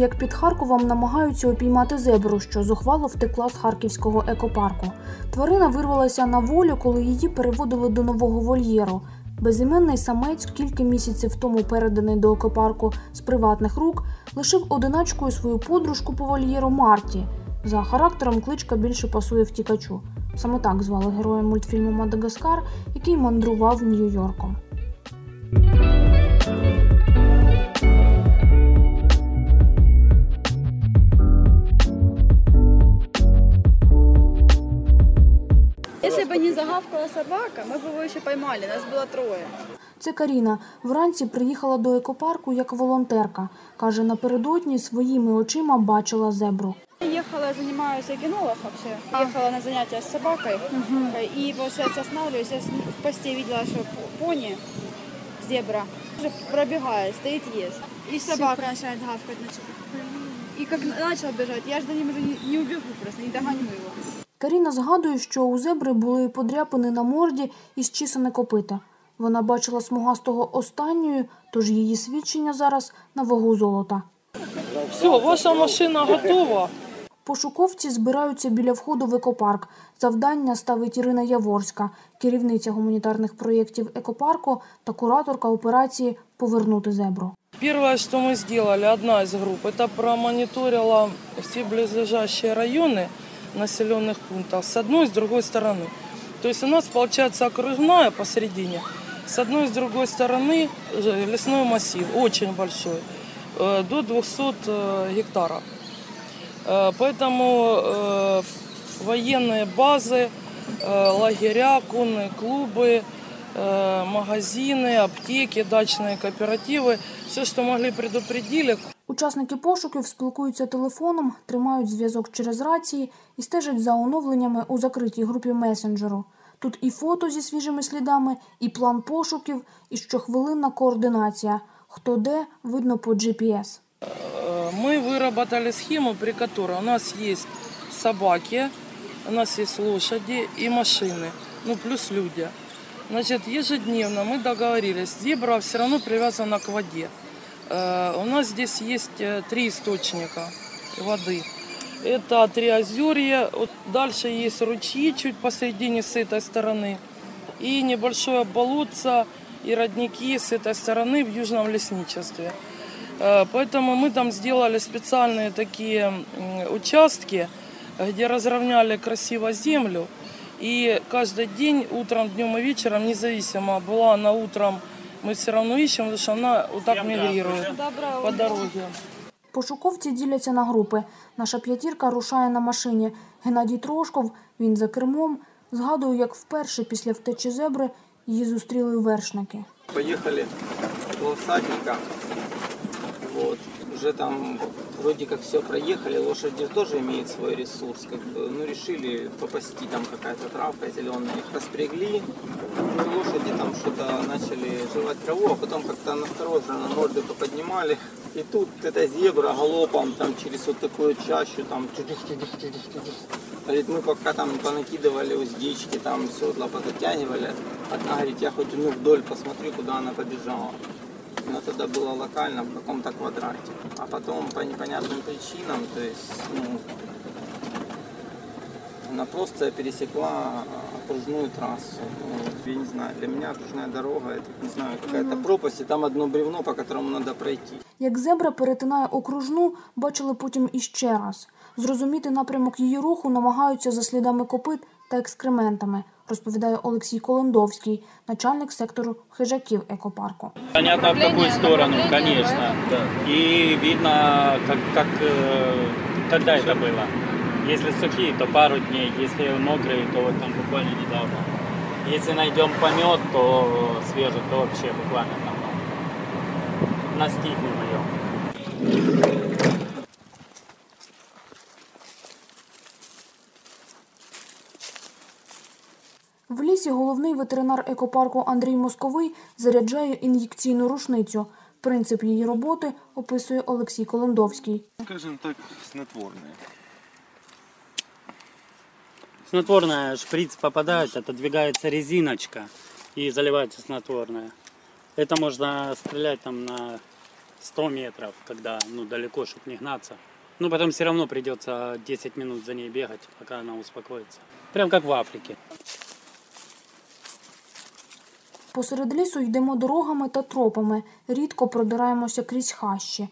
як під Харковом намагаються упіймати зебру, що зухвало втекла з харківського екопарку. Тварина вирвалася на волю, коли її переводили до нового вольєру. Безіменний самець, кілька місяців тому переданий до екопарку з приватних рук, лишив одиначкою свою подружку по вольєру Марті. За характером кличка більше пасує втікачу. Саме так звали героя мультфільму «Мадагаскар», який мандрував Нью-Йорком. Якщо б не загавкала собака, ми б його ще поймали, нас було троє. Це Каріна. Вранці приїхала до екопарку як волонтерка. Каже, напередодні своїми очима бачила зебру. Я занимаюсь кинологом вообще. Ехала на занятия с собакой. И, получается, останавливаюсь. Я в посте видела, что пони, зебра, уже пробегает, стоит, ест. И собака начинает гавкать. И как начал бежать, я же за ним уже не убегу просто, не догоню его. Каріна згадує, що у зебри були подряпини на морді і зчісане копита. Вона бачила смугастого останньою, тож її свідчення зараз на вагу золота. Все, ваша машина готова. Пошуковці збираються біля входу в екопарк. Завдання ставить Ірина Яворська, керівниця гуманітарних проєктів екопарку та кураторка операції «Повернути зебру». Перше, що ми зробили, одна з груп, це промоніторила всі близлежащі райони населених пунктів з однієї і з іншої сторони. Тобто у нас, виходить, окружна посередині, з однієї і з іншої сторони лісний масив, дуже великий, до 200 гектарів. Поэтому военные базы, лагеря, конные клубы, магазины, аптеки, дачные кооперативы – все, что могли, предупредили. Учасники пошуків спілкуються телефоном, тримають зв'язок через рації і стежать за оновленнями у закритій групі месенджеру. Тут і фото зі свіжими слідами, і план пошуків, і щохвилинна координація. Хто де, видно по GPS. Мы выработали схему, при которой у нас есть собаки, у нас есть лошади и машины, ну плюс люди. Значит, ежедневно мы договорились, зебра все равно привязана к воде. У нас здесь есть 3 источника воды. Это 3 озерья, вот дальше есть ручьи чуть посередине с этой стороны и небольшое болотце и родники с этой стороны в южном лесничестве. Поэтому мы там сделали специальные такие участки, где разровняли красиво землю. И каждый день, утром, днем и вечером, независимо, была она утром, мы все равно ищем, потому что она вот так мигрирует по дороге. Пошуковці діляться на групи. Наша п'ятірка рушає на машині. Геннадій Трошков, він за кермом, згадує, як вперше після втечі зебри її зустріли вершники. Поїхали до всадника. Вот. Уже там вроде как все проехали, лошади тоже имеют свой ресурс, как бы, ну решили попасти, там какая-то травка зеленая, их распрягли, и лошади там что-то начали жевать траву, а потом как-то на второй же на морды поподнимали, и тут эта зебра галопом там через вот такую чащу, там, говорит, мы пока там понакидывали уздечки, там седла позатягивали, одна говорит, я хоть ну вдоль посмотрю, куда она побежала. Она тогда была локально в каком-то квадрате. А потом по непонятным причинам, то есть, она просто пересекла окружную трассу. Ну, я не знаю, для меня окружная дорога, это, не знаю, какая-то пропасть, и там одно бревно, по которому надо пройти. Як зебра перетинає окружну, бачили потім іще раз. Зрозуміти напрямок її руху намагаються за слідами копит та екскрементами, розповідає Олексій Колондовський, начальник сектору хижаків екопарку. Понятно, в яку сторону, звісно. І видно, як тоді це було. Якщо сухі, то пару днів, якщо мокрі, то вот там буквально недавно. Якщо знайдемо помет, то свіжий, то взагалі буквально там. Нас тихнемо. В лісі головний ветеринар екопарку Андрій Московий заряджає ін'єкційну рушницю. Принцип її роботи описує Олексій Колондовський. Скажімо так, снотворне. Снотворне, шприц попадає, віддвигається резиночка і заливається снотворне. Це можна стріляти там на 100 метров, когда ну, далеко, чтобы не гнаться. Ну, потом все равно придется 10 минут за ней бегать, пока она успокоится. Прям как в Африке. Посеред лісу йдемо дорогами та тропами, рідко продираємося крізь хащі.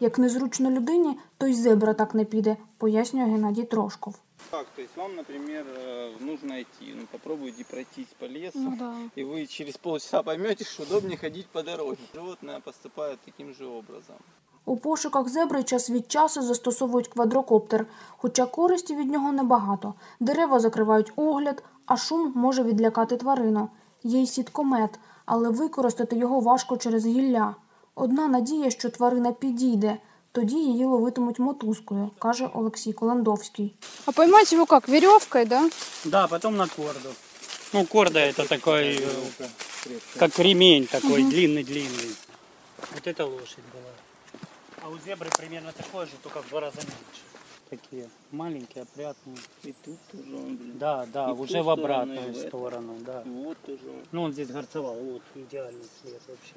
Як незручно людині, то й зебра так не піде, пояснює Геннадій Трошков. Так, то есть вам, например, нужно идти, ну, попробуйте пройтись по лесу, ну, да. И вы через полчаса поймете, что удобнее ходить по дороге. Животное поступает таким же образом. У пошуках зебри час від часу застосовують квадрокоптер, хоча користі від нього небагато. Дерева закривають огляд, а шум може відлякати тварину. Є й сіткомет, але використати його важко через гілля. Одна надія, що тварина підійде, тоді її ловитимуть мотузкою, каже Олексій Колондовський. А поймати його як, веревкою, да? Да, потім на корду. Ну, корда це такий, як ремень такий, длинний. Ось це лошадь була. А у зебры примерно такое же, только в 2 раза меньше. Такие маленькие, опрятные. И тут тоже он, блин. Да, и уже в обратную сторону. Да. Вот тоже он. Ну, он здесь горцевал, вот, идеальный след вообще.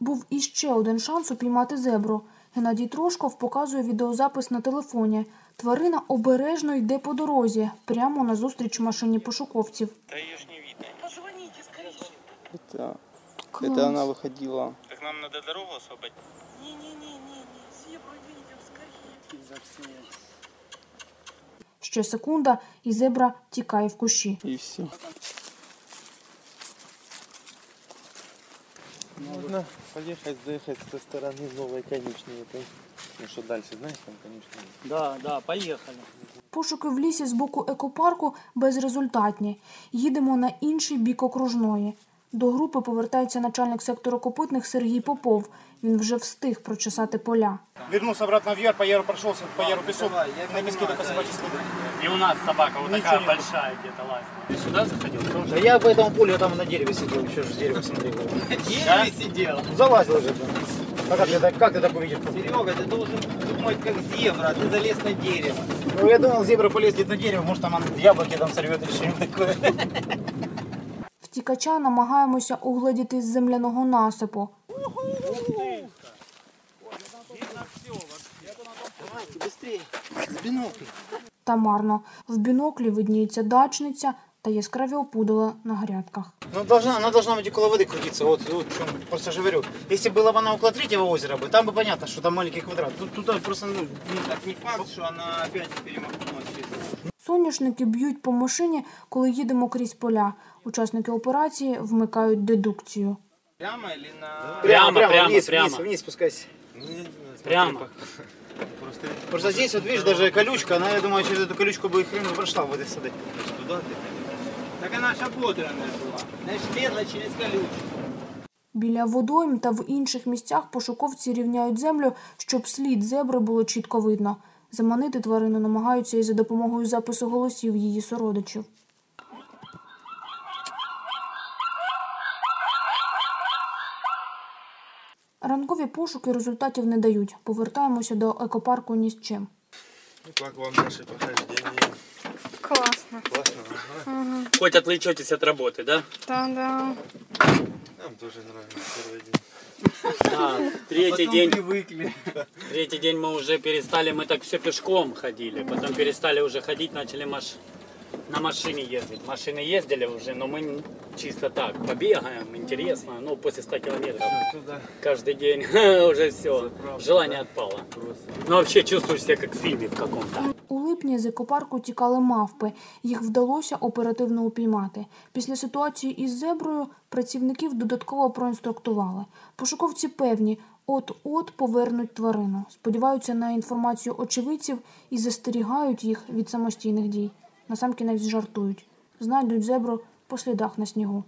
Був іще один шанс упіймати зебру. Геннадій Трошков показує відеозапис на телефоні. Тварина обережно йде по дорозі, прямо назустріч машині пошуковців. Та її ж не видно. Позвоните скоріше. Это она выходила. Так нам надо дорогу освободить. Не-не-не, зебру видим, скорее. Ще секунда, і зебра тікає в кущі. І все. Можна поїхати, заїхати зі сторони нової конечної. Ну що далі, знаєш, там конечної? Да, поїхали. Пошуки в лісі з боку екопарку безрезультатні. Їдемо на інший бік окружної. До групи повертається начальник сектору копитних Сергій Попов. Він вже встиг прочесати поля. Вернувся обратно в яр, по яру пройшовся, по яру пісок. На піску така собачі сліди. І у нас собака вот такая большая где-то лазила. Ты сюда заходил? Да я по этому полю, я там на дереве сидел, еще же с дерева смотрел. На дереве сидел? Залазил же. А как ты так увидишь? Серега, ты должен думать как зебра, ты залез на дерево. Ну я думал, зебра полезет на дерево, может там яблоки там сорвет или что-нибудь такое. Тікача намагаємося угледіти з земляного насипу. Та марно. В біноклі видніється дачниця та яскраві опудала на грядках. Вона должна бути коло води крутитися, от просто ж говорю. Якщо була б вона около третього озера, там би понятно, що там маленький квадрат. Тут просто, ну, так не факт, що вона опять перемахнула через озеро. Соняшники б'ють по машині, коли їдемо крізь поля. Учасники операції вмикають дедукцію. Прямо чи на... Прямо. Вниз спускайся. Прямо. Просто здесь, вот видишь, даже колючка, она, я думаю, через эту колючку бы хрен прошла в этой сады. Так она ж ободранная была. Значит, лезла через колючку. Біля водойм та в інших місцях пошуковці рівняють землю, щоб слід зебри було чітко видно. Заманити тварину намагаються і за допомогою запису голосів її сородичів. Ранкові пошуки результатів не дають. Повертаємося до екопарку ні з чим. Як вам наше похождення? Класно. Класно, ага. Хоч відволічетесь від роботи, да? Да. Нам теж подобається перший день. Третий день мы уже перестали, мы так все пешком ходили, потом перестали уже ходить, начали на машине ездить. Машины ездили уже, но мы чисто так побегаем, интересно, ну после 100 километров каждый день уже все, желание отпало. Ну вообще чувствуешь себя как в фильме в каком-то. У липні з екопарку тікали мавпи. Їх вдалося оперативно упіймати. Після ситуації із зеброю працівників додатково проінструктували. Пошуковці певні, от-от повернуть тварину. Сподіваються на інформацію очевидців і застерігають їх від самостійних дій. Насамкінець жартують. Знайдуть зебру по слідах на снігу.